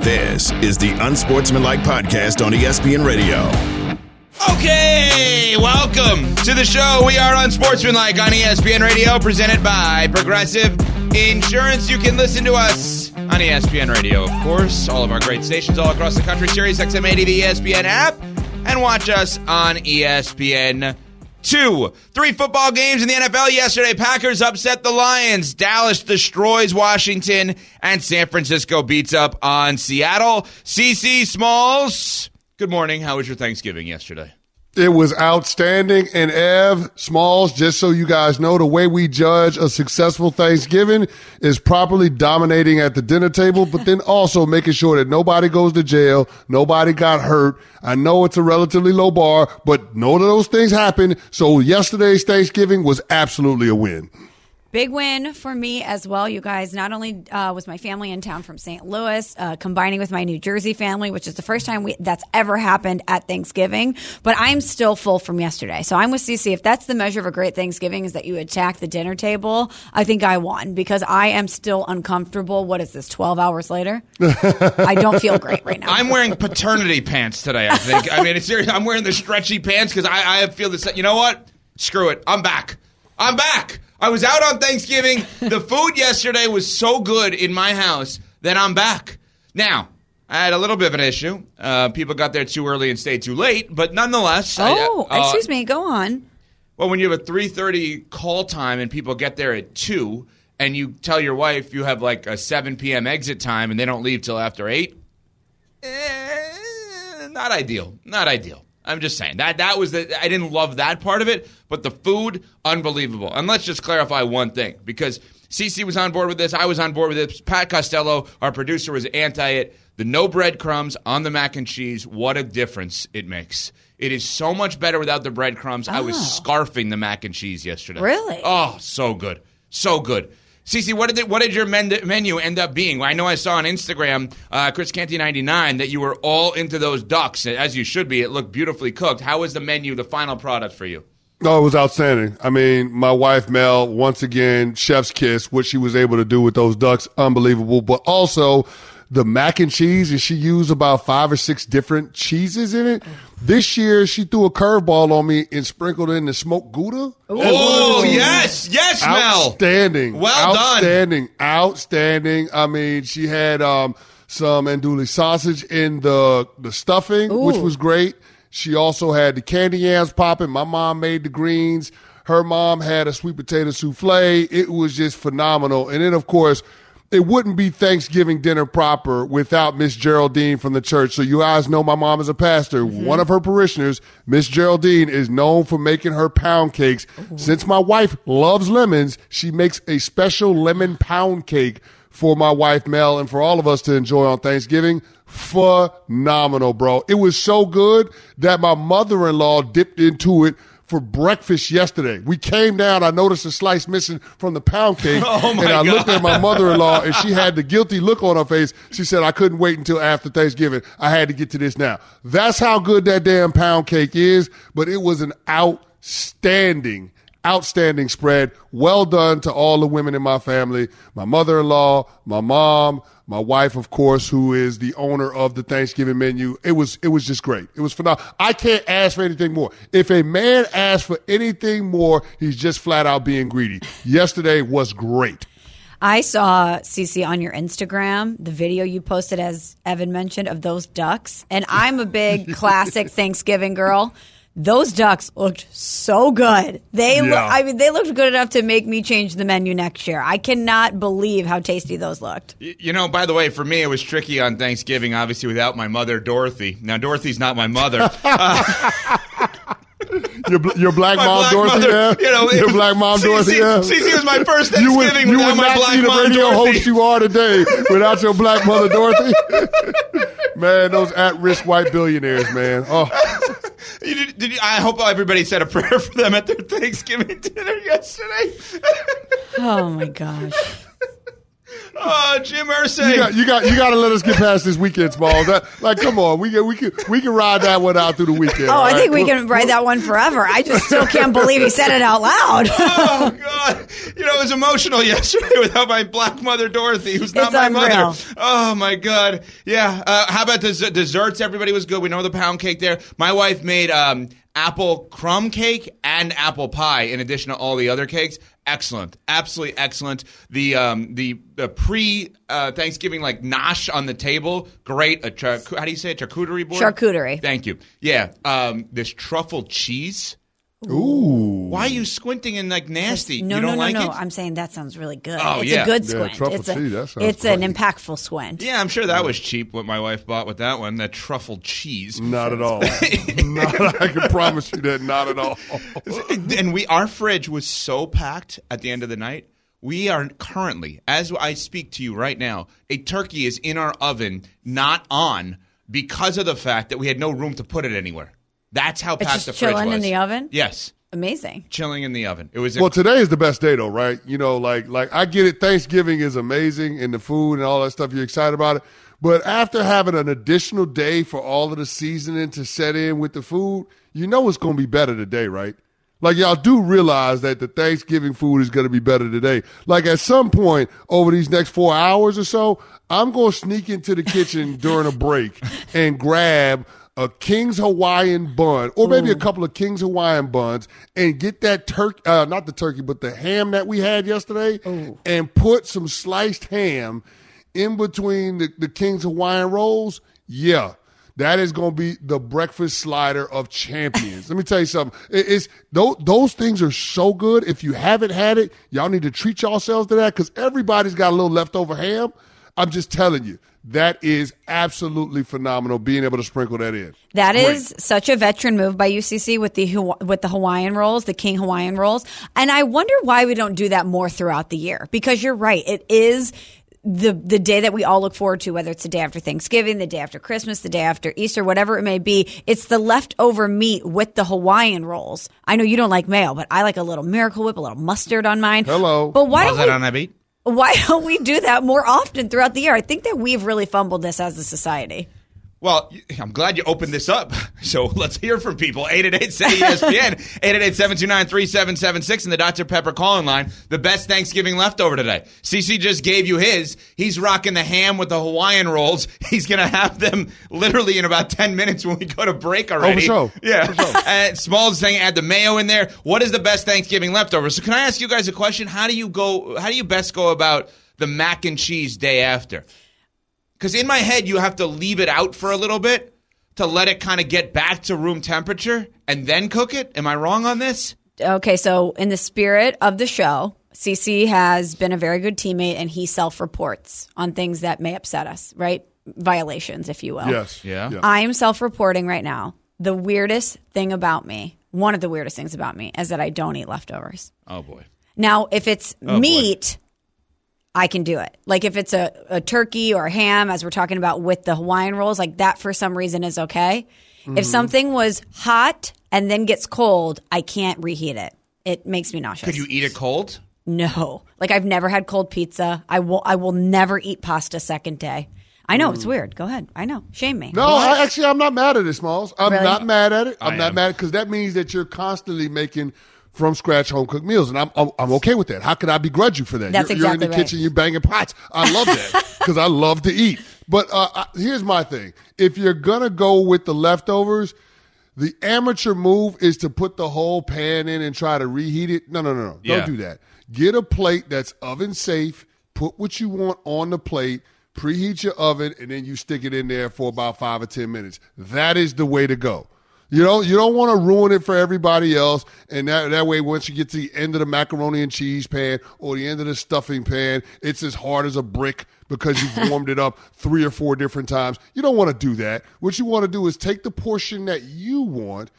This is the Unsportsmanlike Podcast on ESPN Radio. Okay, welcome to the show. We are Unsportsmanlike on ESPN Radio, presented by Progressive Insurance. You can listen to us on ESPN Radio, of course. All of our great stations all across the country. SiriusXM, the ESPN app, and watch us on ESPN. 2-3 football games in the NFL yesterday. Packers upset the Lions. Dallas destroys Washington. And San Francisco beats up on Seattle. CeCe Smalls, good morning. How was your Thanksgiving yesterday? It was outstanding. And Ev, Smalls, just so you guys know, the way we judge a successful Thanksgiving is properly dominating at the dinner table, but then also making sure that nobody goes to jail, nobody got hurt. I know it's a relatively low bar, but none of those things happen. So yesterday's Thanksgiving was absolutely a win. Big win for me as well, you guys. Not only was my family in town from St. Louis, combining with my New Jersey family, which is the first time that's ever happened at Thanksgiving, but I'm still full from yesterday. So I'm with CeCe. If that's the measure of a great Thanksgiving is that you attack the dinner table, I think I won because I am still uncomfortable. What is this, 12 hours later? I don't feel great right now. I'm wearing paternity pants today, I think. I mean, it's serious. I'm wearing the stretchy pants because I feel this. You know what? Screw it. I'm back. I was out on Thanksgiving. The food yesterday was so good in my house that I'm back. Now, I had a little bit of an issue. People got there too early and stayed too late, but nonetheless. Excuse me. Go on. Well, when you have a 3:30 call time and people get there at 2 and you tell your wife you have like a 7 p.m. exit time and they don't leave till after 8, not ideal. I'm just saying that was the. I didn't love that part of it, but the food, unbelievable. And let's just clarify one thing, because CeCe was on board with this. I was on board with this. Pat Costello, our producer, was anti it. The no breadcrumbs on the mac and cheese, what a difference it makes. It is so much better without the breadcrumbs. Oh. I was scarfing the mac and cheese yesterday. Really? Oh, so good. So good. CeCe, what did your menu end up being? I know I saw on Instagram, Chris Canty 99, that you were all into those ducks, as you should be. It looked beautifully cooked. How was the menu, the final product for you? No, it was outstanding. I mean, my wife, Mel, once again, chef's kiss, what she was able to do with those ducks, unbelievable. But also, the mac and cheese, and she used about 5 or 6 different cheeses in it. This year, she threw a curveball on me and sprinkled in the smoked Gouda. Oh, yes, Mel. Outstanding. Well done. Outstanding. I mean, she had some andouille sausage in the stuffing, Ooh. Which was great. She also had the candy yams popping. My mom made the greens. Her mom had a sweet potato souffle. It was just phenomenal. And then, of course, it wouldn't be Thanksgiving dinner proper without Miss Geraldine from the church. So you guys know my mom is a pastor. Mm-hmm. One of her parishioners, Miss Geraldine, is known for making her pound cakes. Ooh. Since my wife loves lemons, she makes a special lemon pound cake for my wife, Mel, and for all of us to enjoy on Thanksgiving. Phenomenal, bro. It was so good that my mother-in-law dipped into it for breakfast yesterday. We came down, I noticed a slice missing from the pound cake, and I looked at my mother-in-law, and she had the guilty look on her face. She said, I couldn't wait until after Thanksgiving. I had to get to this now. That's how good that damn pound cake is, but it was an outstanding spread. Well done to all the women in my family, my mother-in-law, my mom, my wife, of course, who is the owner of the Thanksgiving menu. It was just great. It was phenomenal. I can't ask for anything more. If a man asks for anything more, he's just flat out being greedy. Yesterday was great. I saw, CeCe, on your Instagram, the video you posted, as Evan mentioned, of those ducks. And I'm a big classic Thanksgiving girl. Those ducks looked so good. They looked good enough to make me change the menu next year. I cannot believe how tasty those looked. You know, by the way, for me, it was tricky on Thanksgiving, obviously, without my mother, Dorothy. Now, Dorothy's not my mother. Your black mom, Dorothy, yeah? Your black mom, Dorothy, yeah? CeCe was my first Thanksgiving without my black mom, Dorothy. You would not be the radio host you are today without your black mother, Dorothy. Man, those at-risk white billionaires, man. Oh. I hope everybody said a prayer for them at their Thanksgiving dinner yesterday. Oh, my gosh. Oh, Jim Irsay. You got to let us get past this weekend, Smalls. Like, come on, we can ride that one out through the weekend. Oh, right? I think we can ride that one forever. I just still can't believe he said it out loud. Oh God, it was emotional yesterday without my black mother Dorothy, who's not my mother. Oh my God, yeah. How about the desserts? Everybody was good. We know the pound cake there. My wife made apple crumb cake and apple pie in addition to all the other cakes. Excellent, absolutely excellent. The pre-Thanksgiving like nosh on the table, great. How do you say it? Charcuterie board. Charcuterie. Thank you. Yeah, this truffle cheese. Ooh. Why are you squinting and like nasty? No, you don't like it? No. I'm saying that sounds really good. Oh, it's a good squint. It's an impactful squint. Yeah, I'm sure that was cheap what my wife bought with that one, that truffle cheese. Not at all. I can promise you that, not at all. And our fridge was so packed at the end of the night. We are currently, as I speak to you right now, a turkey is in our oven, not on, because of the fact that we had no room to put it anywhere. That's how packed the fridge was. Chilling in the oven? Yes. Amazing. Chilling in the oven. It was today is the best day though, right? Like I get it. Thanksgiving is amazing and the food and all that stuff. You're excited about it. But after having an additional day for all of the seasoning to set in with the food, it's going to be better today, right? Like, y'all do realize that the Thanksgiving food is going to be better today. Like, at some point over these next 4 hours or so, I'm going to sneak into the kitchen during a break and grab a King's Hawaiian bun, or maybe a couple of King's Hawaiian buns, and get that not the turkey, but the ham that we had yesterday, and put some sliced ham in between the King's Hawaiian rolls. Yeah, that is going to be the breakfast slider of champions. Let me tell you something. Those things are so good. If you haven't had it, y'all need to treat yourselves to that, because everybody's got a little leftover ham. I'm just telling you, that is absolutely phenomenal, being able to sprinkle that in. That is such a veteran move by UCC with the Hawaiian rolls, the King Hawaiian rolls. And I wonder why we don't do that more throughout the year, because you're right. It is the day that we all look forward to, whether it's the day after Thanksgiving, the day after Christmas, the day after Easter, whatever it may be. It's the leftover meat with the Hawaiian rolls. I know you don't like mayo, but I like a little Miracle Whip, a little mustard on mine. Hello. But why don't we on that beat? Why don't we do that more often throughout the year? I think that we've really fumbled this as a society. Well, I'm glad you opened this up. So let's hear from people. 888-SAY-ESPN, 888-729-3776, and the Dr. Pepper call-in line. The best Thanksgiving leftover today. CeCe just gave you his. He's rocking the ham with the Hawaiian rolls. He's going to have them literally in about 10 minutes when we go to break already. Oh, for sure. Yeah. For sure. Smalls saying add the mayo in there. What is the best Thanksgiving leftover? So can I ask you guys a question? How do you best go about the mac and cheese day after? Because in my head, you have to leave it out for a little bit to let it kind of get back to room temperature and then cook it. Am I wrong on this? Okay, so in the spirit of the show, CeCe has been a very good teammate, and he self-reports on things that may upset us, right? Violations, if you will. Yes. Yeah. I am self-reporting right now. The weirdest thing about me, one of the weirdest things about me, is that I don't eat leftovers. Oh, boy. Now, if it's meat... I can do it. Like if it's a turkey or a ham, as we're talking about with the Hawaiian rolls, like that for some reason is okay. Mm-hmm. If something was hot and then gets cold, I can't reheat it. It makes me nauseous. Could you eat it cold? No. Like I've never had cold pizza. I will never eat pasta second day. I know, it's weird. Go ahead. I know. Shame me. No, I'm not mad at it, Smalls. I'm not mad at it. I'm not mad because that means that you're constantly making – from scratch, home cooked meals, and I'm okay with that. How could I begrudge you for that? That's you're exactly in the kitchen, you're banging pots. I love that because I love to eat. But here's my thing: if you're gonna go with the leftovers, the amateur move is to put the whole pan in and try to reheat it. No. Yeah. Don't do that. Get a plate that's oven safe. Put what you want on the plate. Preheat your oven, and then you stick it in there for about 5 or 10 minutes. That is the way to go. You don't want to ruin it for everybody else, and that way once you get to the end of the macaroni and cheese pan or the end of the stuffing pan, it's as hard as a brick because you've warmed it up 3 or 4 different times. You don't want to do that. What you want to do is take the portion that you want,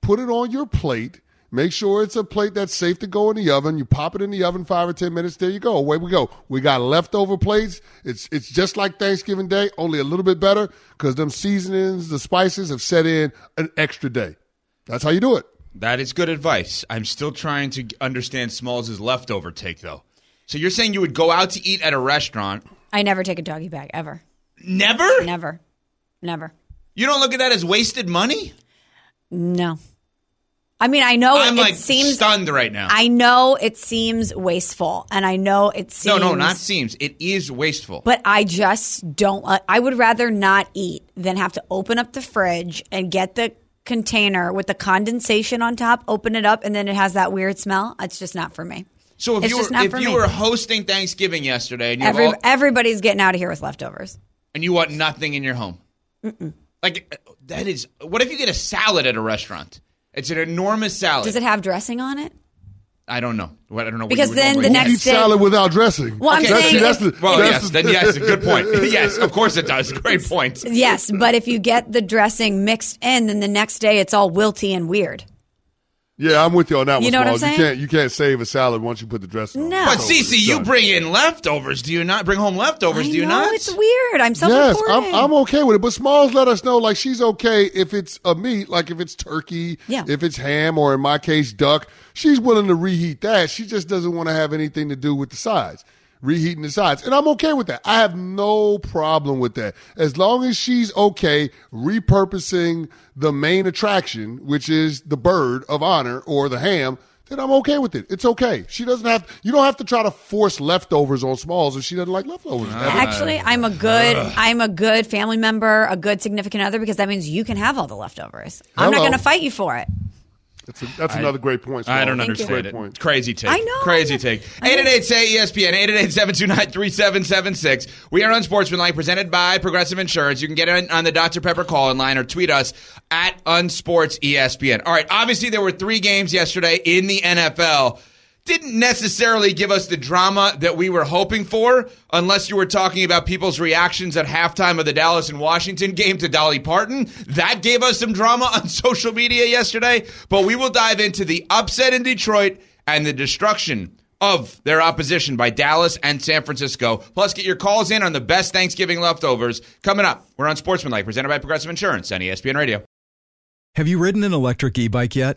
Put it on your plate. Make sure it's a plate that's safe to go in the oven. You pop it in the oven 5 or 10 minutes. There you go. Away we go. We got leftover plates. It's just like Thanksgiving Day, only a little bit better because them seasonings, the spices have set in an extra day. That's how you do it. That is good advice. I'm still trying to understand Smalls' leftover take, though. So you're saying you would go out to eat at a restaurant. I never take a doggy bag, ever. Never? Never. Never. You don't look at that as wasted money? No. I mean, I know it seems... I'm stunned right now. I know it seems wasteful, and I know it seems... No, not seems. It is wasteful. But I just don't... I would rather not eat than have to open up the fridge and get the container with the condensation on top, open it up, and then it has that weird smell. It's just not for me. So if you were hosting Thanksgiving yesterday... and everybody's getting out of here with leftovers. And you want nothing in your home? Mm-mm. Like, that is... What if you get a salad at a restaurant? It's an enormous salad. Does it have dressing on it? I don't know. Because then the next day... salad without dressing. Well, okay. Yes, good point. Yes, of course it does. Great point. Yes, but if you get the dressing mixed in, then the next day it's all wilty and weird. Yeah, I'm with you on that one. You know what I'm saying? You can't save a salad once you put the dressing on. No. But CeCe, you bring in leftovers. Do you not bring home leftovers? Do you not? No, it's weird. I'm self-reporting. Yes, I'm okay with it. But Smalls let us know, like, she's okay if it's a meat, like if it's turkey, if it's ham, or in my case, duck. She's willing to reheat that. She just doesn't want to have anything to do with the sides. Reheating the sides. And I'm okay with that. I have no problem with that. As long as she's okay repurposing the main attraction, which is the bird of honor or the ham, then I'm okay with it. It's okay. You don't have to try to force leftovers on Smalls if she doesn't like leftovers. Actually, I'm a good family member, a good significant other, because that means you can have all the leftovers. I'm not going to fight you for it. That's another great point. Smalls. I don't understand it. Point. Crazy take. I know. Crazy take. 888-SAY-ESPN, 888-729-3776. We are on Sportsmanlike, presented by Progressive Insurance. You can get in on the Dr. Pepper call-in line or tweet us at UnsportsESPN. All right, obviously there were 3 games yesterday in the NFL. Didn't necessarily give us the drama that we were hoping for, unless you were talking about people's reactions at halftime of the Dallas and Washington game to Dolly Parton. That gave us some drama on social media yesterday, but we will dive into the upset in Detroit and the destruction of their opposition by Dallas and San Francisco. Plus, get your calls in on the best Thanksgiving leftovers. Coming up, we're on Sportsmanlike, presented by Progressive Insurance and ESPN Radio. Have you ridden an electric e-bike yet?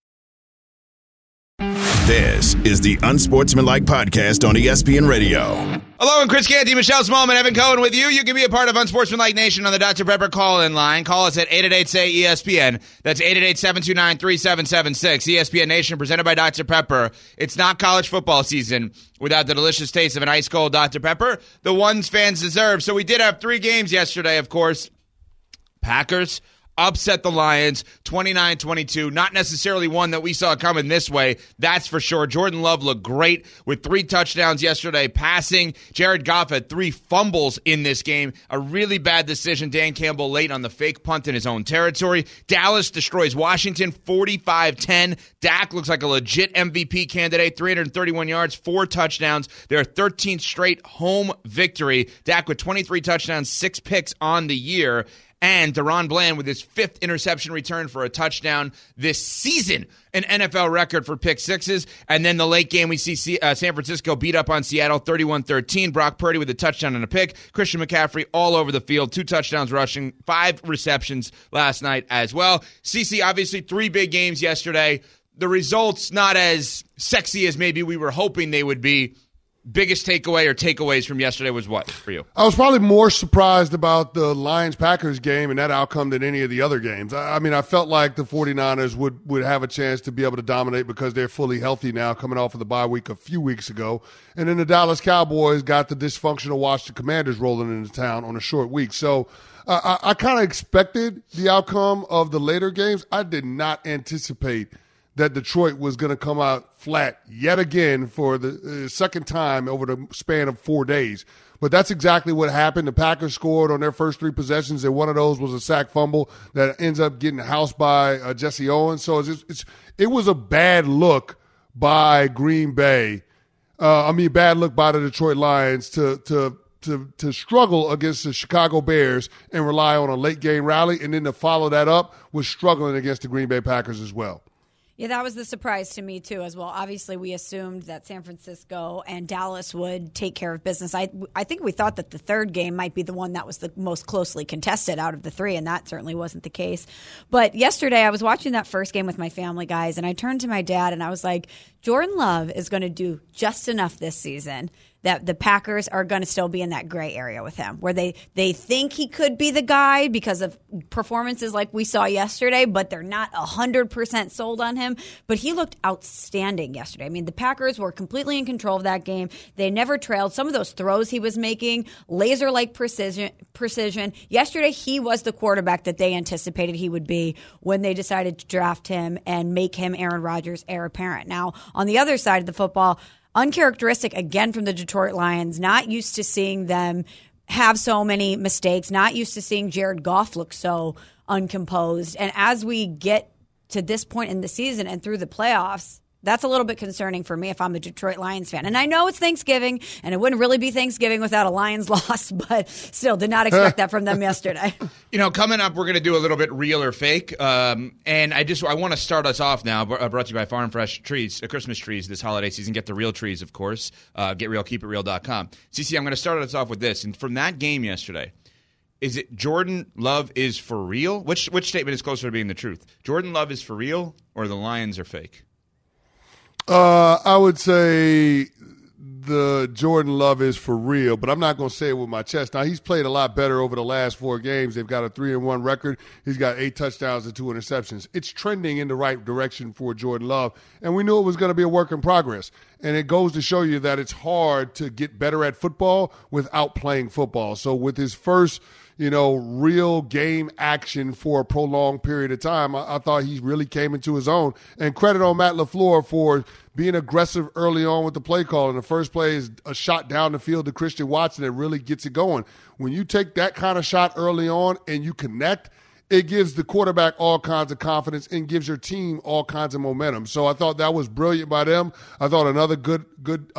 This is the Unsportsmanlike Podcast on ESPN Radio. Hello, I'm Chris Canty, Michelle Smallman, Evan Cohen with you. You can be a part of Unsportsmanlike Nation on the Dr. Pepper call-in line. Call us at 888-SAY-ESPN. That's 888-729-3776. ESPN Nation, presented by Dr. Pepper. It's not college football season without the delicious taste of an ice-cold Dr. Pepper, the ones fans deserve. So we did have 3 games yesterday, of course. Packers upset the Lions 29-22. Not necessarily one that we saw coming this way, that's for sure. Jordan Love looked great with 3 touchdowns yesterday passing. Jared Goff had 3 fumbles in this game. A really bad decision. Dan Campbell late on the fake punt in his own territory. Dallas destroys Washington 45-10. Dak looks like a legit MVP candidate. 331 yards, 4 touchdowns. Their 13th straight home victory. Dak with 23 touchdowns, 6 picks on the year. And Daron Bland with his 5th interception return for a touchdown this season, an NFL record for pick sixes. And then the late game, we see San Francisco beat up on Seattle 31-13. Brock Purdy with a touchdown and a pick. Christian McCaffrey all over the field, 2 touchdowns rushing, 5 receptions last night as well. CeCe, obviously 3 big games yesterday. The results not as sexy as maybe we were hoping they would be. Biggest takeaway or takeaways from yesterday was what for you? I was probably more surprised about the Lions-Packers game and that outcome than any of the other games. I mean, I felt like the 49ers would have a chance to be able to dominate because they're fully healthy now coming off of the bye week a few weeks ago. And then the Dallas Cowboys got the dysfunctional Washington Commanders rolling into town on a short week. So I kind of expected the outcome of the later games. I did not anticipate that Detroit was going to come out flat yet again for the second time over the span of 4 days. But that's exactly what happened. The Packers scored on their first 3 possessions, and one of those was a sack fumble that ends up getting housed by Jesse Owens. So it was a bad look by Green Bay. Bad look by the Detroit Lions to struggle against the Chicago Bears and rely on a late-game rally, and then to follow that up was struggling against the Green Bay Packers as well. Yeah, that was the surprise to me, too, as well. Obviously, we assumed that San Francisco and Dallas would take care of business. I think we thought that the third game might be the one that was the most closely contested out of the 3, and that certainly wasn't the case. But yesterday, I was watching that first game with my family, guys, and I turned to my dad, and I was like, Jordan Love is going to do just enough this season that the Packers are going to still be in that gray area with him, where they think he could be the guy because of performances like we saw yesterday, but they're not 100% sold on him. But he looked outstanding yesterday. I mean, the Packers were completely in control of that game. They never trailed. Some of those throws he was making, laser-like precision. Yesterday, he was the quarterback that they anticipated he would be when they decided to draft him and make him Aaron Rodgers' heir apparent. Now, on the other side of the football, uncharacteristic again from the Detroit Lions, not used to seeing them have so many mistakes, not used to seeing Jared Goff look so uncomposed. And as we get to this point in the season and through the playoffs, that's a little bit concerning for me if I'm a Detroit Lions fan. And I know it's Thanksgiving, and it wouldn't really be Thanksgiving without a Lions loss, but still did not expect that from them yesterday. You know, coming up, we're going to do a little bit real or fake. And I want to start us off now, brought to you by Farm Fresh Trees, Christmas trees this holiday season. Get the real trees, of course. GetRealKeepItReal.com. CeCe, I'm going to start us off with this. And from that game yesterday, is it Jordan Love is for real? Which statement is closer to being the truth? Jordan Love is for real or the Lions are fake? I would say the Jordan Love is for real, but I'm not going to say it with my chest. Now, he's played a lot better over the last 4 games. They've got a 3-1 record. He's got 8 touchdowns and 2 interceptions. It's trending in the right direction for Jordan Love, and we knew it was going to be a work in progress. And it goes to show you that it's hard to get better at football without playing football. So with his first real game action for a prolonged period of time, I thought he really came into his own. And credit on Matt LaFleur for being aggressive early on with the play call. And the first play is a shot down the field to Christian Watson that really gets it going. When you take that kind of shot early on and you connect, it gives the quarterback all kinds of confidence and gives your team all kinds of momentum. So I thought that was brilliant by them. I thought another good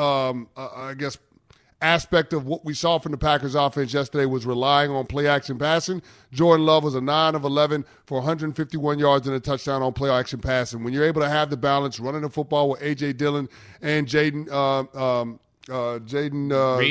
aspect of what we saw from the Packers offense yesterday was relying on play-action passing. Jordan Love was a 9 of 11 for 151 yards and a touchdown on play-action passing. When you're able to have the balance running the football with A.J. Dillon and Jaden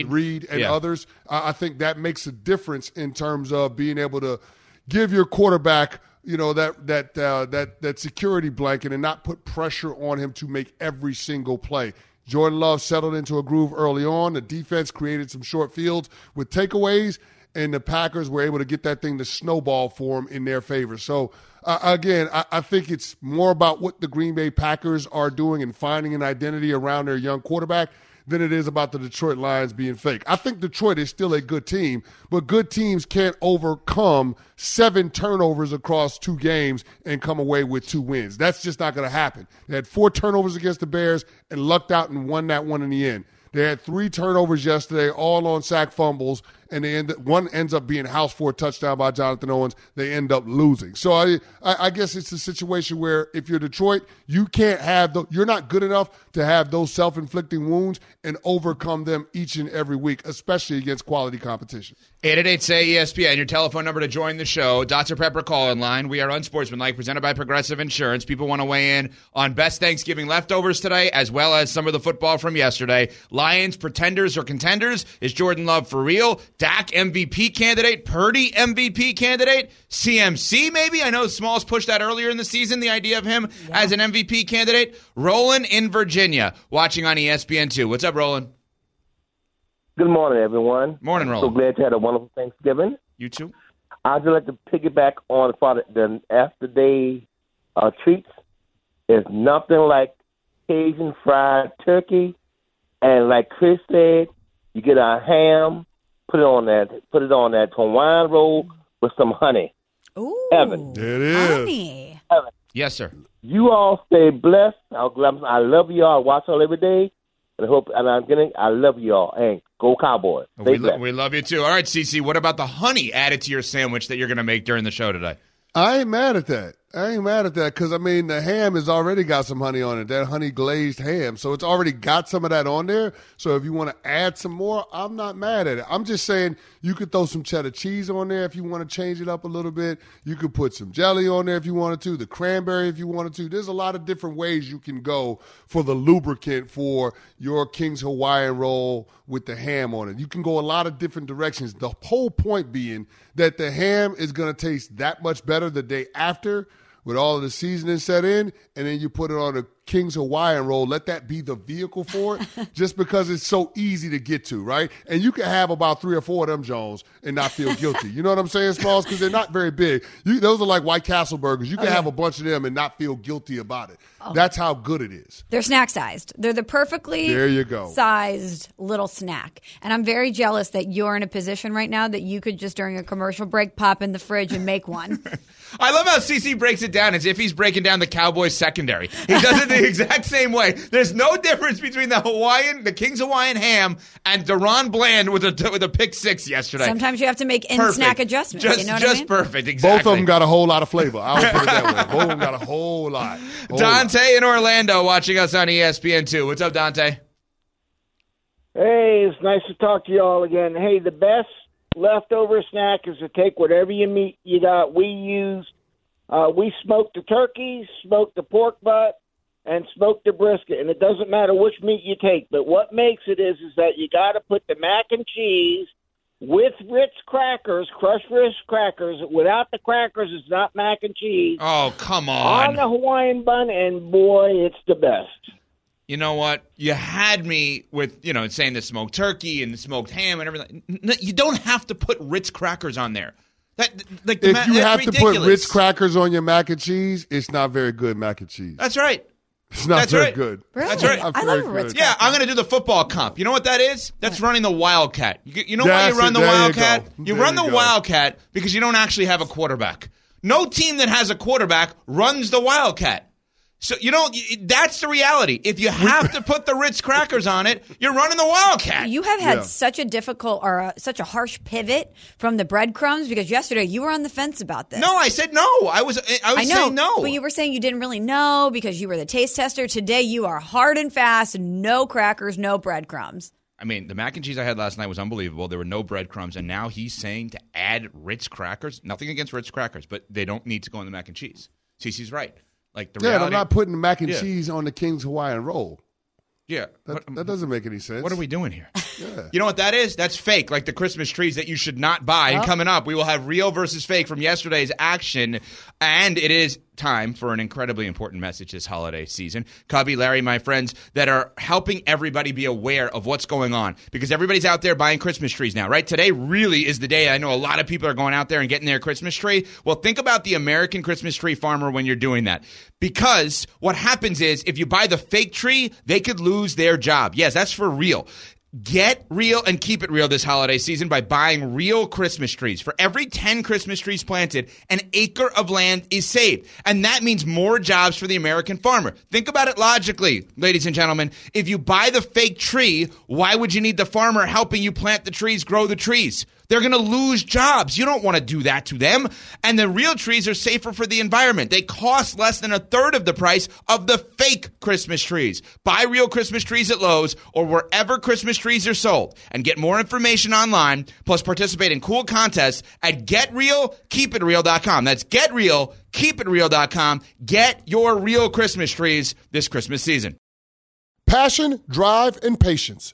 Reed and others, I think that makes a difference in terms of being able to give your quarterback that security blanket and not put pressure on him to make every single play. Jordan Love settled into a groove early on. The defense created some short fields with takeaways, and the Packers were able to get that thing to snowball for them in their favor. So, I think it's more about what the Green Bay Packers are doing and finding an identity around their young quarterback than it is about the Detroit Lions being fake. I think Detroit is still a good team, but good teams can't overcome 7 turnovers across 2 games and come away with 2 wins. That's just not going to happen. They had 4 turnovers against the Bears and lucked out and won that one in the end. They had 3 turnovers yesterday, all on sack fumbles, and one ends up being housed for a touchdown by Jonathan Owens. They end up losing. So I guess it's a situation where if you're Detroit, you can't have you're not good enough to have those self-inflicting wounds and overcome them each and every week, especially against quality competition. 888-SAY-ESPN, your telephone number to join the show. Dr. Pepper call in line. We are Unsportsmanlike, presented by Progressive Insurance. People want to weigh in on best Thanksgiving leftovers today, as well as some of the football from yesterday. Lions, pretenders or contenders? Is Jordan Love for real? Dak MVP candidate, Purdy MVP candidate, CMC maybe? I know Smalls pushed that earlier in the season, the idea of him as an MVP candidate. Roland in Virginia, watching on ESPN2. What's up, Roland? Good morning, everyone. Morning, Roland. So glad you had a wonderful Thanksgiving. You too. I'd just like to piggyback on the after-day treats. It's nothing like Cajun fried turkey, and like Chris said, you get a ham, put it on that Hawaiian roll with some honey. Ooh, heaven. It is. Honey. Heaven. Yes, sir. You all stay blessed. I love you all. I watch all every day. I love you all. Hey, go Cowboys. We love you too. All right, CeCe, what about the honey added to your sandwich that you're going to make during the show today? I ain't mad at that. Because, I mean, the ham has already got some honey on it, that honey glazed ham. So it's already got some of that on there. So if you want to add some more, I'm not mad at it. I'm just saying you could throw some cheddar cheese on there if you want to change it up a little bit. You could put some jelly on there if you wanted to, the cranberry if you wanted to. There's a lot of different ways you can go for the lubricant for your King's Hawaiian roll with the ham on it. You can go a lot of different directions. The whole point being that the ham is going to taste that much better the day after, with all of the seasoning set in, and then you put it on a King's Hawaiian roll. Let that be the vehicle for it, just because it's so easy to get to, right? And you can have about 3 or 4 of them, Jones, and not feel guilty. You know what I'm saying, Smalls? Because they're not very big. Those are like White Castle burgers. You can have a bunch of them and not feel guilty about it. Oh. That's how good it is. They're snack-sized. They're the perfectly sized little snack. And I'm very jealous that you're in a position right now that you could just during a commercial break pop in the fridge and make one. I love how CeCe breaks it down as if he's breaking down the Cowboys secondary. He does it the exact same way. There's no difference between the King's Hawaiian ham and Daron Bland with a pick six yesterday. Sometimes you have to make in-snack adjustments. You know what I mean? Just perfect, exactly. Both of them got a whole lot of flavor. I would put it that way. Both of them got a whole lot. Dante in Orlando watching us on ESPN2. What's up, Dante? Hey, it's nice to talk to you all again. Hey, the best leftover snack is to take whatever you got. We used, we smoked the turkey, smoked the pork butt, and smoked the brisket. And it doesn't matter which meat you take. But what makes it is that you got to put the mac and cheese with Ritz crackers, crushed Ritz crackers. Without the crackers, it's not mac and cheese. Oh, come on. On the Hawaiian bun, and boy, it's the best. You know what? You had me with, saying the smoked turkey and the smoked ham and everything. You don't have to put Ritz crackers on there. If you have to put Ritz crackers on your mac and cheese, it's not very good mac and cheese. That's right. It's not very good. Really? That's right. I love Ritz crackers. Yeah, I'm going to do the football comp. You know what that is? That's running the Wildcat. You know why you run the Wildcat? You run the Wildcat because you don't actually have a quarterback. No team that has a quarterback runs the Wildcat. So, that's the reality. If you have to put the Ritz crackers on it, you're running the Wildcat. You have had such a difficult such a harsh pivot from the breadcrumbs because yesterday you were on the fence about this. No, I said no. I was saying no. But you were saying you didn't really know because you were the taste tester. Today you are hard and fast, no crackers, no breadcrumbs. I mean, the mac and cheese I had last night was unbelievable. There were no breadcrumbs, and now he's saying to add Ritz crackers. Nothing against Ritz crackers, but they don't need to go in the mac and cheese. CeCe's right. Like the reality, I'm not putting mac and cheese on the King's Hawaiian roll. Yeah. That doesn't make any sense. What are we doing here? Yeah. You know what that is? That's fake, like the Christmas trees that you should not buy. Oh. And coming up, we will have real versus fake from yesterday's action. And it is time for an incredibly important message this holiday season. Cubby, Larry, my friends that are helping everybody be aware of what's going on, because everybody's out there buying Christmas trees now, right? Today really is the day. I know a lot of people are going out there and getting their Christmas tree. Well, think about the American Christmas tree farmer when you're doing that, because what happens is if you buy the fake tree, they could lose their job. Yes, that's for real. Get real and keep it real this holiday season by buying real Christmas trees. For every 10 Christmas trees planted, an acre of land is saved. And that means more jobs for the American farmer. Think about it logically, ladies and gentlemen. If you buy the fake tree, why would you need the farmer helping you plant the trees, grow the trees? They're going to lose jobs. You don't want to do that to them. And the real trees are safer for the environment. They cost less than a third of the price of the fake Christmas trees. Buy real Christmas trees at Lowe's or wherever Christmas trees are sold. And get more information online, plus participate in cool contests at GetRealKeepItReal.com. That's GetRealKeepItReal.com. Get your real Christmas trees this Christmas season. Passion, drive, and patience.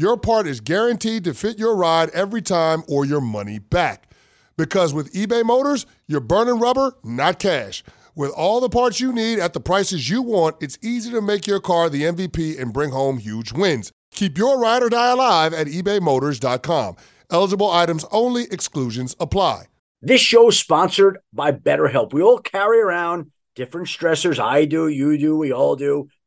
your part is guaranteed to fit your ride every time or your money back. Because with eBay Motors, you're burning rubber, not cash. With all the parts you need at the prices you want, it's easy to make your car the MVP and bring home huge wins. Keep your ride or die alive at ebaymotors.com. Eligible items only. Exclusions apply. This show is sponsored by BetterHelp. We all carry around different stressors. I do, you do, we all do.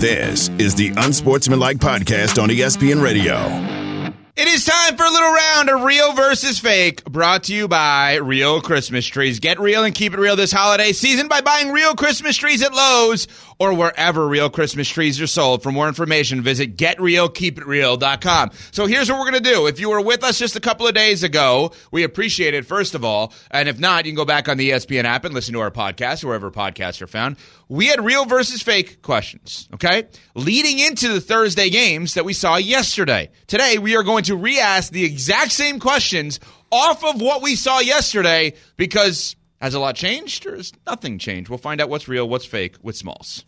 This is the Unsportsmanlike Podcast on ESPN Radio. It is time for a little round of Real versus Fake, brought to you by Real Christmas Trees. Get real and keep it real this holiday season by buying real Christmas trees at Lowe's or wherever real Christmas trees are sold. For more information, visit GetRealKeepItReal.com. So here's what we're going to do. If you were with us just a couple of days ago, we appreciate it, first of all. And if not, you can go back on the ESPN app and listen to our podcast, wherever podcasts are found. We had real versus fake questions, okay? Leading into the Thursday games that we saw yesterday. Today, we are going to re-ask the exact same questions off of what we saw yesterday, because... has a lot changed or has nothing changed? We'll find out what's real, what's fake with Smalls.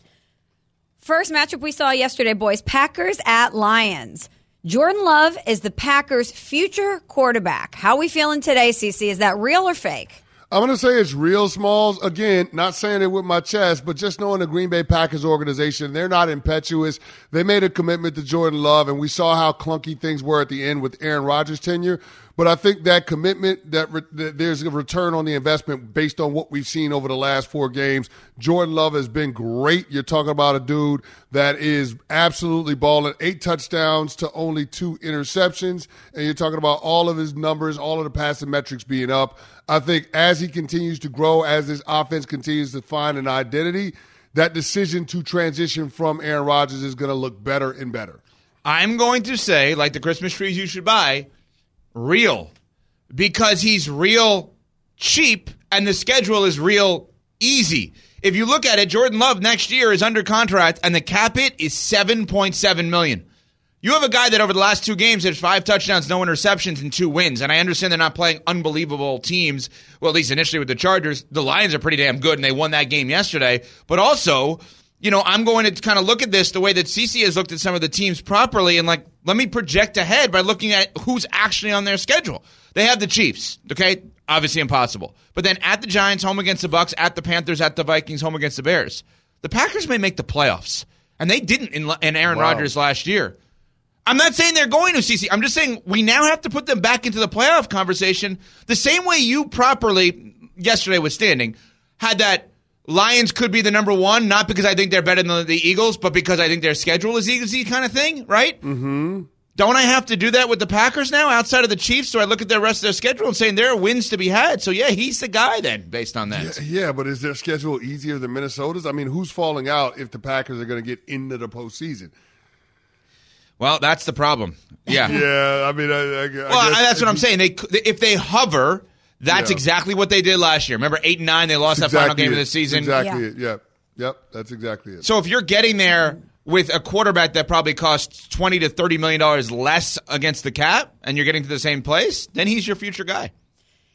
First matchup we saw yesterday, boys, Packers at Lions. Jordan Love is the Packers' future quarterback. How are we feeling today, CeCe? Is that real or fake? I'm going to say it's real, Smalls. Again, not saying it with my chest, but just knowing the Green Bay Packers organization, they're not impetuous. They made a commitment to Jordan Love, and we saw how clunky things were at the end with Aaron Rodgers' tenure. But I think that commitment, that there's a return on the investment based on what we've seen over the last four games. Jordan Love has been great. You're talking about a dude that is absolutely balling. 8 touchdowns to only 2 interceptions. And you're talking about all of his numbers, all of the passing metrics being up. I think as he continues to grow, as this offense continues to find an identity, that decision to transition from Aaron Rodgers is going to look better and better. I'm going to say, like the Christmas trees you should buy, real, because he's real cheap and the schedule is real easy. If you look at it, Jordan Love next year is under contract and the cap hit is $7.7 million. You have a guy that over the last two games has 5 touchdowns, no interceptions, and 2 wins. And I understand they're not playing unbelievable teams. Well, at least initially with the Chargers. The Lions are pretty damn good, and they won that game yesterday. But also, you know, I'm going to kind of look at this the way that CeCe has looked at some of the teams properly and, like, let me project ahead by looking at who's actually on their schedule. They have the Chiefs, okay? Obviously impossible. But then at the Giants, home against the Bucks, at the Panthers, at the Vikings, home against the Bears. The Packers may make the playoffs, and they didn't in Aaron Rodgers last year. I'm not saying they're going to, CeCe. I'm just saying we now have to put them back into the playoff conversation the same way you properly, yesterday with standing, had that Lions could be the #1, not because I think they're better than the Eagles, but because I think their schedule is easy kind of thing, right? Mm-hmm. Don't I have to do that with the Packers now outside of the Chiefs? So I look at the rest of their schedule and saying there are wins to be had. So, yeah, he's the guy then based on that. Yeah, but is their schedule easier than Minnesota's? I mean, who's falling out if the Packers are going to get into the postseason? Well, that's the problem. Yeah. Yeah, I mean, I guess that's what I'm saying. If they hover, that's exactly what they did last year. Remember, 8-9, they lost that final game of the season. Yep, that's exactly it. So if you're getting there with a quarterback that probably costs $20 to $30 million less against the cap and you're getting to the same place, then he's your future guy.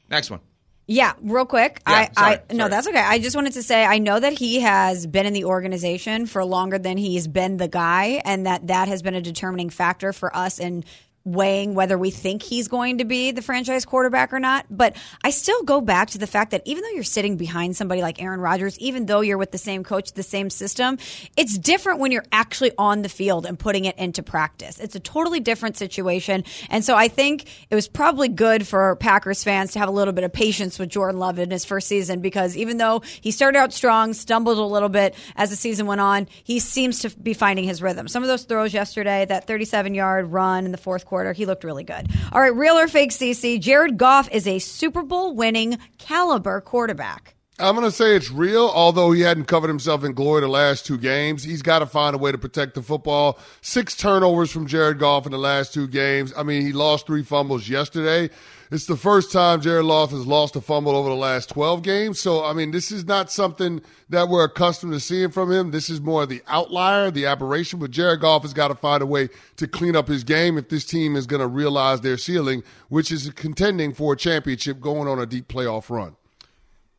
Next one. Yeah, real quick. Yeah, sorry. That's okay. I just wanted to say I know that he has been in the organization for longer than he's been the guy, and that has been a determining factor for us in weighing whether we think he's going to be the franchise quarterback or not. But I still go back to the fact that even though you're sitting behind somebody like Aaron Rodgers, even though you're with the same coach, the same system, it's different when you're actually on the field and putting it into practice. It's a totally different situation. And so I think it was probably good for Packers fans to have a little bit of patience with Jordan Love in his first season, because even though he started out strong, stumbled a little bit as the season went on, he seems to be finding his rhythm. Some of those throws yesterday, that 37-yard run in the fourth quarter, he looked really good. All right, real or fake, CeCe? Jared Goff is a Super Bowl winning caliber quarterback. I'm going to say it's real, although he hadn't covered himself in glory the last 2 games. He's got to find a way to protect the football. 6 turnovers from Jared Goff in the last 2 games. I mean, he lost 3 fumbles yesterday. It's the first time Jared Goff has lost a fumble over the last 12 games. So, I mean, this is not something that we're accustomed to seeing from him. This is more the outlier, the aberration. But Jared Goff has got to find a way to clean up his game if this team is going to realize their ceiling, which is contending for a championship, going on a deep playoff run.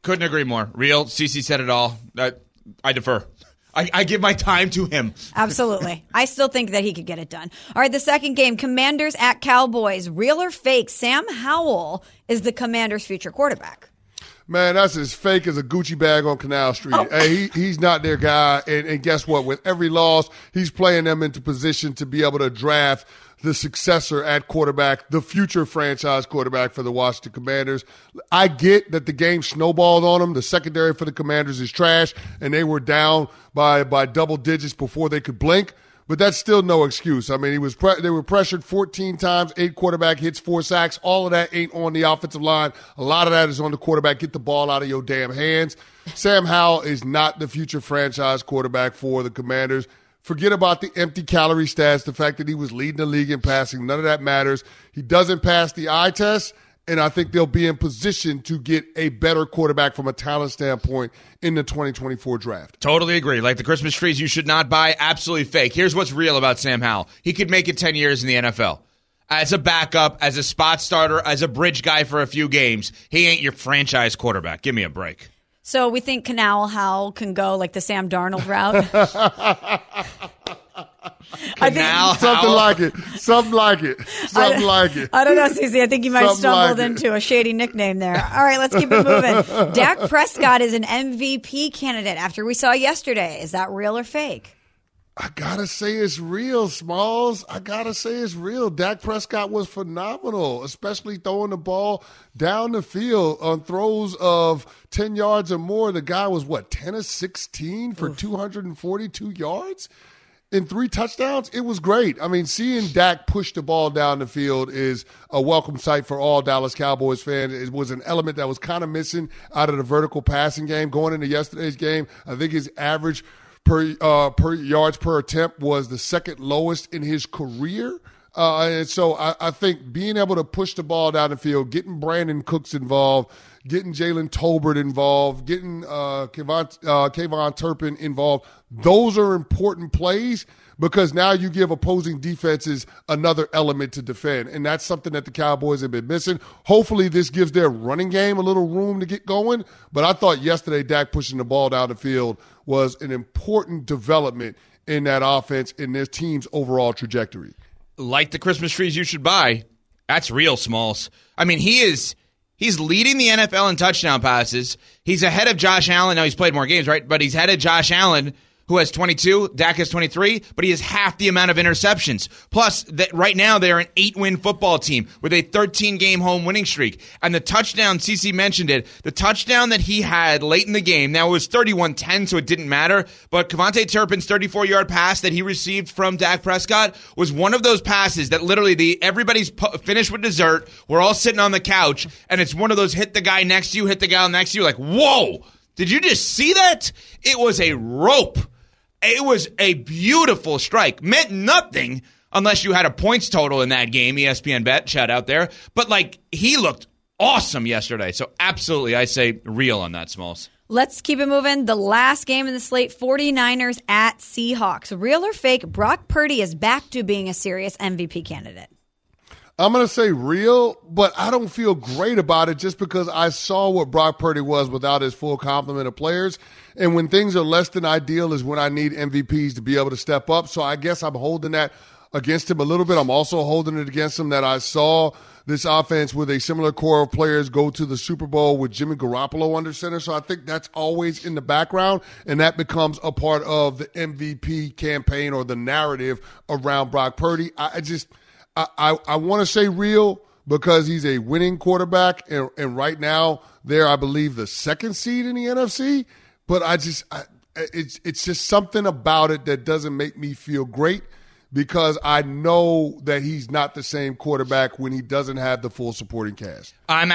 Couldn't agree more. Real. CeCe said it all. I defer. I give my time to him. Absolutely. I still think that he could get it done. All right, the second game, Commanders at Cowboys. Real or fake, Sam Howell is the Commanders' future quarterback. Man, that's as fake as a Gucci bag on Canal Street. Oh. Hey, he's not their guy. And guess what? With every loss, he's playing them into position to be able to draft the successor at quarterback, the future franchise quarterback for the Washington Commanders. I get that the game snowballed on them. The secondary for the Commanders is trash, and they were down by double digits before they could blink. But that's still no excuse. I mean, they were pressured 14 times, 8 quarterback hits, 4 sacks. All of that ain't on the offensive line. A lot of that is on the quarterback. Get the ball out of your damn hands. Sam Howell is not the future franchise quarterback for the Commanders. Forget about the empty calorie stats, the fact that he was leading the league in passing. None of that matters. He doesn't pass the eye test, and I think they'll be in position to get a better quarterback from a talent standpoint in the 2024 draft. Totally agree. Like the Christmas trees you should not buy, absolutely fake. Here's what's real about Sam Howell. He could make it 10 years in the NFL. As a backup, as a spot starter, as a bridge guy for a few games, he ain't your franchise quarterback. Give me a break. So we think Canal Howell can go like the Sam Darnold route. Something like it. I don't know, CeCe. I think you might have stumbled into a shady nickname there. All right, let's keep it moving. Dak Prescott is an MVP candidate after we saw yesterday. Is that real or fake? I got to say it's real, Smalls. I got to say it's real. Dak Prescott was phenomenal, especially throwing the ball down the field on throws of 10 yards or more. The guy was, 10 of 16 for 242 yards and 3 touchdowns? It was great. I mean, seeing Dak push the ball down the field is a welcome sight for all Dallas Cowboys fans. It was an element that was kind of missing out of the vertical passing game. Going into yesterday's game, I think his average per yards per attempt was the second lowest in his career. And so I think being able to push the ball down the field, getting Brandon Cooks involved, getting Jalen Tolbert involved, getting Kayvon Turpin involved, those are important plays. because now you give opposing defenses another element to defend, and that's something that the Cowboys have been missing. Hopefully this gives their running game a little room to get going, but I thought yesterday Dak pushing the ball down the field was an important development in that offense and their team's overall trajectory. Like the Christmas trees you should buy, that's real, Smalls. I mean, he's leading the NFL in touchdown passes. He's ahead of Josh Allen. Now, he's played more games, right? But he's ahead of Josh Allen, who has 22. Dak has 23, but he has half the amount of interceptions. Plus, right now, they're an 8-win football team with a 13-game home winning streak. And the touchdown, CeCe mentioned it, the touchdown that he had late in the game, now it was 31-10, so it didn't matter, but Kevontae Turpin's 34-yard pass that he received from Dak Prescott was one of those passes that literally everybody's finished with dessert, we're all sitting on the couch, and it's one of those hit the guy next to you, like, whoa, did you just see that? It was a rope. It was a beautiful strike. Meant nothing unless you had a points total in that game. ESPN Bet, shout out there. But, like, he looked awesome yesterday. So, absolutely, I say real on that, Smalls. Let's keep it moving. The last game in the slate, 49ers at Seahawks. Real or fake, Brock Purdy is back to being a serious MVP candidate. I'm going to say real, but I don't feel great about it just because I saw what Brock Purdy was without his full complement of players. And when things are less than ideal is when I need MVPs to be able to step up. So I guess I'm holding that against him a little bit. I'm also holding it against him that I saw this offense with a similar core of players go to the Super Bowl with Jimmy Garoppolo under center. So I think that's always in the background, and that becomes a part of the MVP campaign or the narrative around Brock Purdy. I want to say real because he's a winning quarterback, and right now they're, I believe, the second seed in the NFC. But it's just something about it that doesn't make me feel great because I know that he's not the same quarterback when he doesn't have the full supporting cast. I'm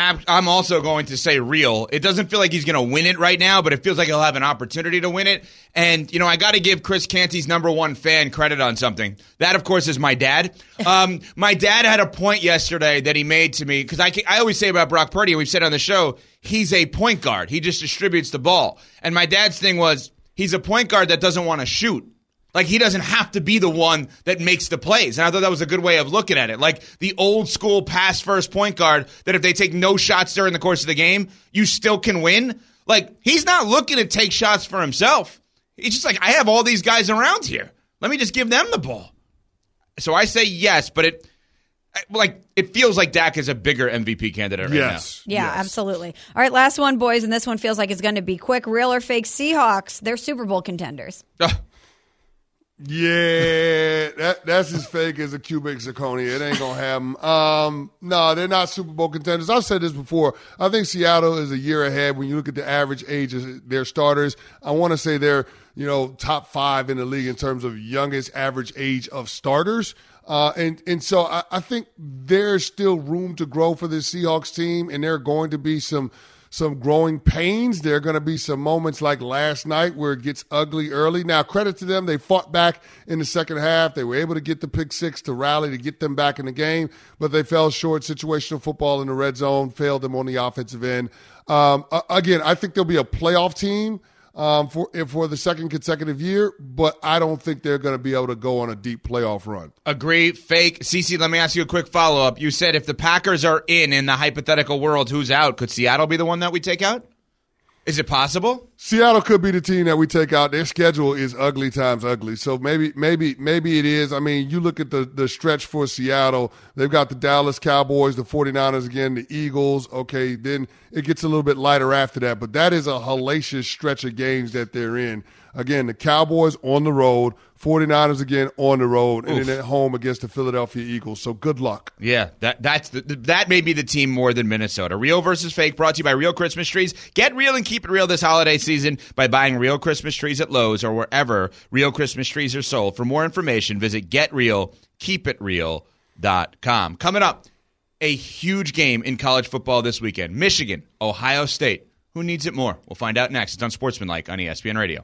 also going to say real. It doesn't feel like he's going to win it right now, but it feels like he'll have an opportunity to win it. And, you know, I got to give Chris Canty's #1 fan credit on something. That, of course, is my dad. My dad had a point yesterday that he made to me because I always say about Brock Purdy, and we've said on the show, he's a point guard. He just distributes the ball. And my dad's thing was he's a point guard that doesn't want to shoot. Like, he doesn't have to be the one that makes the plays. And I thought that was a good way of looking at it. Like, the old-school pass-first point guard that if they take no shots during the course of the game, you still can win. Like, he's not looking to take shots for himself. He's just like, I have all these guys around here. Let me just give them the ball. So I say yes, but it feels like Dak is a bigger MVP candidate right now. Yeah, yes. Absolutely. All right, last one, boys, and this one feels like it's going to be quick. Real or fake, Seahawks, they're Super Bowl contenders. Yeah, that's as fake as a cubic zirconia. It ain't going to happen. No, they're not Super Bowl contenders. I've said this before. I think Seattle is a year ahead when you look at the average age of their starters. I want to say they're, you know, top 5 in the league in terms of youngest average age of starters. So I think there's still room to grow for this Seahawks team, and there are going to be some growing pains. There are going to be some moments like last night where it gets ugly early. Now, credit to them. They fought back in the second half. They were able to get the pick six to rally to get them back in the game, but they fell short. Situational football in the red zone failed them on the offensive end. Again, I think there'll be a playoff team for the second consecutive year, but I don't think they're going to be able to go on a deep playoff run. Agree, fake. CeCe, let me ask you a quick follow-up. You said if the Packers are in the hypothetical world, who's out? Could Seattle be the one that we take out? Is it possible? Seattle could be the team that we take out. Their schedule is ugly times ugly, so maybe it is. I mean, you look at the stretch for Seattle. They've got the Dallas Cowboys, the 49ers again, the Eagles. Okay, then it gets a little bit lighter after that, but that is a hellacious stretch of games that they're in. Again, the Cowboys on the road, 49ers again on the road, and then at home against the Philadelphia Eagles. So good luck. Yeah, that may be the team more than Minnesota. Real versus fake, brought to you by Real Christmas Trees. Get real and keep it real this holiday season by buying real Christmas trees at Lowe's or wherever real Christmas trees are sold. For more information, visit getrealkeepitreal.com. Coming up, a huge game in college football this weekend. Michigan, Ohio State. Who needs it more? We'll find out next. It's on Sportsmanlike on ESPN Radio.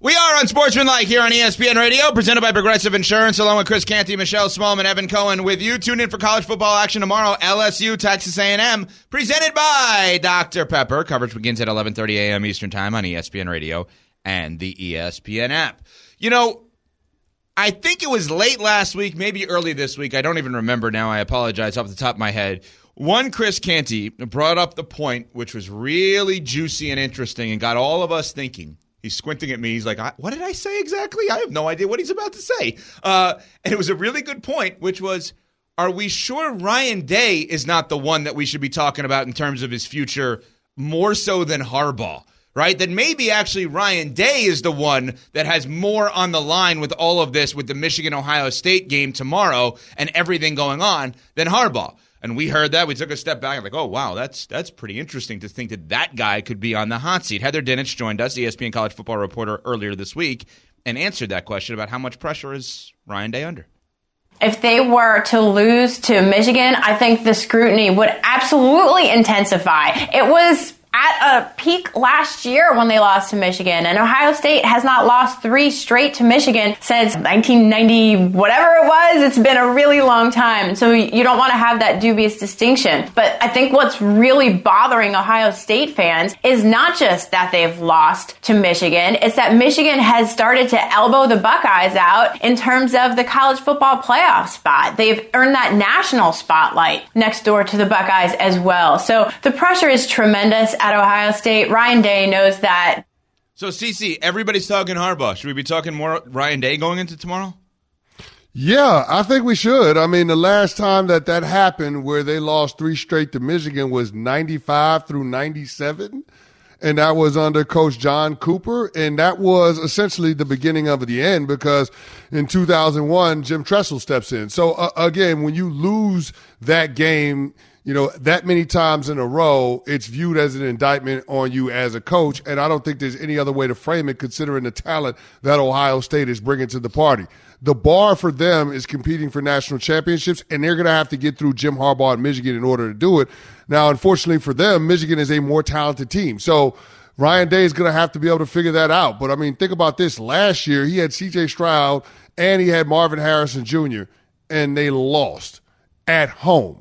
We are Unsportsmanlike here on ESPN Radio, presented by Progressive Insurance, along with Chris Canty, Michelle Smallman, Evan Cohen with you. Tune in for college football action tomorrow, LSU, Texas A&M, presented by Dr. Pepper. Coverage begins at 11:30 a.m. Eastern Time on ESPN Radio and the ESPN app. You know, I think it was late last week, maybe early this week. I don't even remember now. I apologize off the top of my head. One, Chris Canty brought up the point, which was really juicy and interesting and got all of us thinking. He's squinting at me. He's like, what did I say exactly? I have no idea what he's about to say. And it was a really good point, which was, are we sure Ryan Day is not the one that we should be talking about in terms of his future more so than Harbaugh, right? That maybe actually Ryan Day is the one that has more on the line with all of this, with the Michigan-Ohio State game tomorrow and everything going on, than Harbaugh. And we heard that. We took a step back and like, oh, wow, that's pretty interesting to think that that guy could be on the hot seat. Heather Dinich joined us, ESPN college football reporter, earlier this week and answered that question about how much pressure is Ryan Day under. If they were to lose to Michigan, I think the scrutiny would absolutely intensify. It was at a peak last year when they lost to Michigan, and Ohio State has not lost three straight to Michigan since 1990, whatever it was. It's been a really long time, so you don't want to have that dubious distinction. But I think what's really bothering Ohio State fans is not just that they've lost to Michigan, it's that Michigan has started to elbow the Buckeyes out in terms of the college football playoff spot. They've earned that national spotlight next door to the Buckeyes as well. So the pressure is tremendous at Ohio State. Ryan Day knows that. So, CeCe, everybody's talking Harbaugh. Should we be talking more Ryan Day going into tomorrow? Yeah, I think we should. I mean, the last time that happened where they lost three straight to Michigan was 95 through 97, and that was under Coach John Cooper, and that was essentially the beginning of the end because in 2001, Jim Tressel steps in. So, again, when you lose that game, you know, that many times in a row, it's viewed as an indictment on you as a coach, and I don't think there's any other way to frame it considering the talent that Ohio State is bringing to the party. The bar for them is competing for national championships, and they're going to have to get through Jim Harbaugh and Michigan in order to do it. Now, unfortunately for them, Michigan is a more talented team. So Ryan Day is going to have to be able to figure that out. But, I mean, think about this. Last year, he had C.J. Stroud and he had Marvin Harrison Jr., and they lost at home.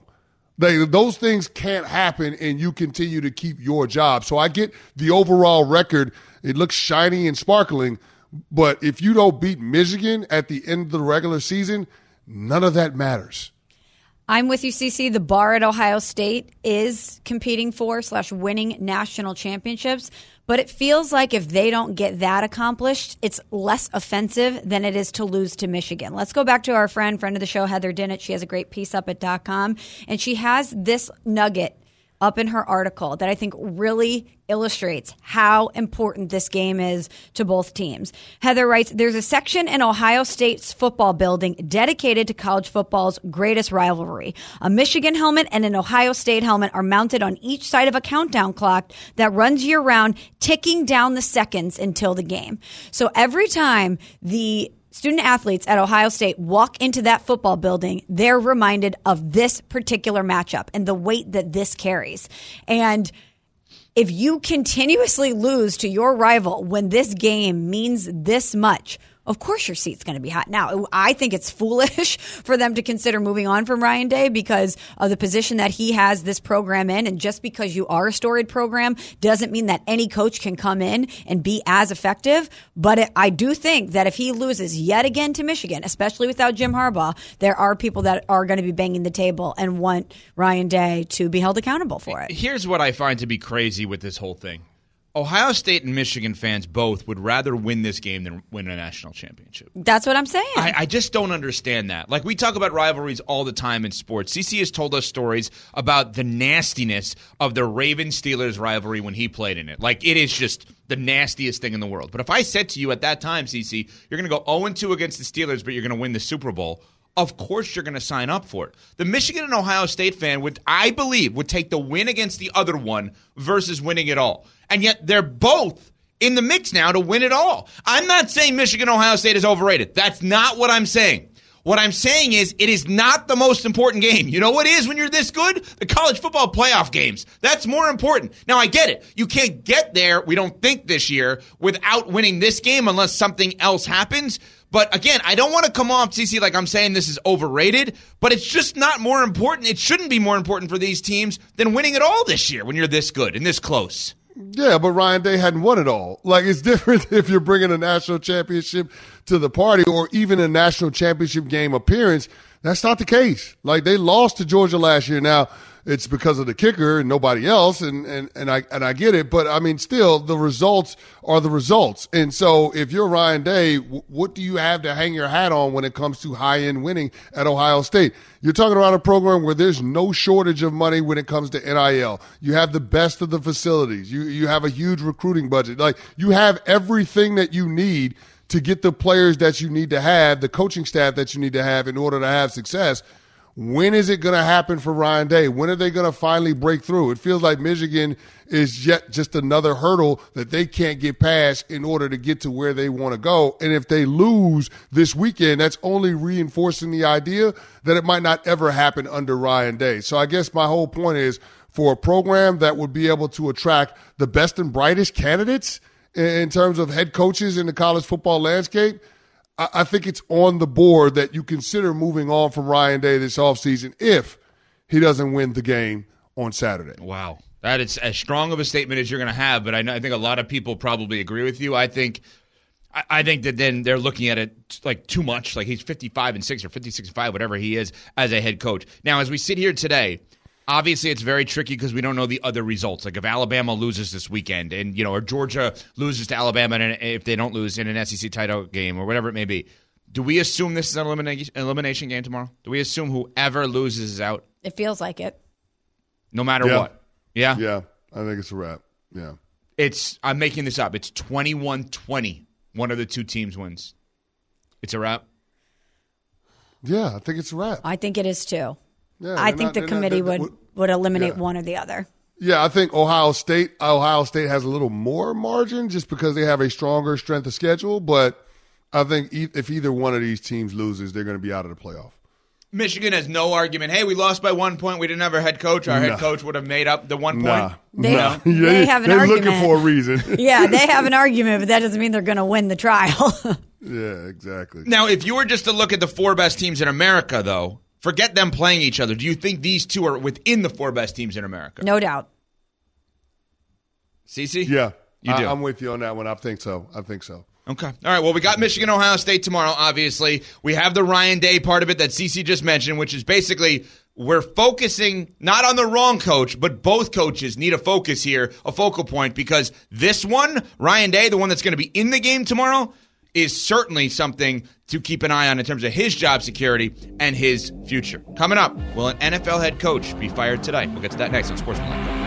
Those things can't happen, and you continue to keep your job. So I get the overall record. It looks shiny and sparkling, but if you don't beat Michigan at the end of the regular season, none of that matters. I'm with you, CeCe. The bar at Ohio State is competing for / winning national championships, but it feels like if they don't get that accomplished, it's less offensive than it is to lose to Michigan. Let's go back to our friend of the show, Heather Dinich. She has a great piece up at .com, and she has this nugget up in her article that I think really illustrates how important this game is to both teams. Heather writes, there's a section in Ohio State's football building dedicated to college football's greatest rivalry. A Michigan helmet and an Ohio State helmet are mounted on each side of a countdown clock that runs year-round, ticking down the seconds until the game. So every time the student athletes at Ohio State walk into that football building, they're reminded of this particular matchup and the weight that this carries. And if you continuously lose to your rival when this game means this much, of course your seat's going to be hot. Now, I think it's foolish for them to consider moving on from Ryan Day because of the position that he has this program in. And just because you are a storied program doesn't mean that any coach can come in and be as effective. But I do think that if he loses yet again to Michigan, especially without Jim Harbaugh, there are people that are going to be banging the table and want Ryan Day to be held accountable for it. Here's what I find to be crazy with this whole thing. Ohio State and Michigan fans both would rather win this game than win a national championship. That's what I'm saying. I just don't understand that. Like, we talk about rivalries all the time in sports. CeCe has told us stories about the nastiness of the Ravens-Steelers rivalry when he played in it. Like, it is just the nastiest thing in the world. But if I said to you at that time, CeCe, you're going to go 0-2 against the Steelers, but you're going to win the Super Bowl, of course you're going to sign up for it. The Michigan and Ohio State fan would, I believe, would take the win against the other one versus winning it all. And yet they're both in the mix now to win it all. I'm not saying Michigan-Ohio State is overrated. That's not what I'm saying. What I'm saying is it is not the most important game. You know what is when you're this good? The college football playoff games. That's more important. Now, I get it. You can't get there, we don't think this year, without winning this game unless something else happens. But again, I don't want to come off, CeCe, like I'm saying this is overrated, but it's just not more important. It shouldn't be more important for these teams than winning it all this year when you're this good and this close. Yeah, but Ryan Day hadn't won it all. Like, it's different if you're bringing a national championship to the party or even a national championship game appearance. That's not the case. Like, they lost to Georgia last year. Now, it's because of the kicker and nobody else, and I get it. But, I mean, still, the results are the results. And so if you're Ryan Day, what do you have to hang your hat on when it comes to high-end winning at Ohio State? You're talking about a program where there's no shortage of money when it comes to NIL. You have the best of the facilities. You have a huge recruiting budget. Like, you have everything that you need to get the players that you need to have, the coaching staff that you need to have in order to have success. When is it going to happen for Ryan Day? When are they going to finally break through? It feels like Michigan is yet just another hurdle that they can't get past in order to get to where they want to go. And if they lose this weekend, that's only reinforcing the idea that it might not ever happen under Ryan Day. So I guess my whole point is, for a program that would be able to attract the best and brightest candidates in terms of head coaches in the college football landscape, I think it's on the board that you consider moving on from Ryan Day this offseason if he doesn't win the game on Saturday. Wow. That is as strong of a statement as you're going to have, but I think a lot of people probably agree with you. I think that then they're looking at it like too much, like he's 55-6 or 56-5, whatever he is, as a head coach. Now, as we sit here today, obviously, it's very tricky because we don't know the other results. Like, if Alabama loses this weekend and, you know, or Georgia loses to Alabama, and if they don't lose in an SEC title game or whatever it may be, do we assume this is an elimination game tomorrow? Do we assume whoever loses is out? It feels like it. No matter what. Yeah? Yeah, I think it's a wrap. Yeah. I'm making this up. It's 21-20. One of the two teams wins. It's a wrap? Yeah, I think it's a wrap. I think it is too. Yeah, I think the committee would eliminate one or the other. Yeah, I think Ohio State has a little more margin just because they have a stronger strength of schedule. But I think if either one of these teams loses, they're going to be out of the playoff. Michigan has no argument. Hey, we lost by 1 point. We didn't have our head coach. Our head coach would have made up the 1 point. They have an argument. They're looking for a reason. Yeah, they have an argument, but that doesn't mean they're going to win the trial. Yeah, exactly. Now, if you were just to look at the four best teams in America, though, forget them playing each other. Do you think these two are within the four best teams in America? No doubt. CeCe? Yeah. You do? I'm with you on that one. I think so. Okay. All right. Well, we got Michigan, Ohio State tomorrow, obviously. We have the Ryan Day part of it that CeCe just mentioned, which is basically we're focusing not on the wrong coach, but both coaches need a focus here, a focal point, because this one, Ryan Day, the one that's going to be in the game tomorrow, is certainly something to keep an eye on in terms of his job security and his future. Coming up, will an NFL head coach be fired today? We'll get to that next on Sportsmanlike.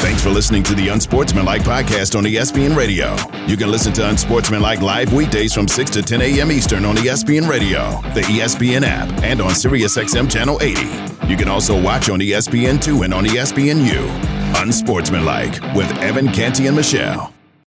Thanks for listening to the Unsportsmanlike podcast on ESPN Radio. You can listen to Unsportsmanlike live weekdays from 6 to 10 a.m. Eastern on ESPN Radio, the ESPN app, and on SiriusXM Channel 80. You can also watch on ESPN2 and on ESPNU. Unsportsmanlike with Evan Canty and Michelle.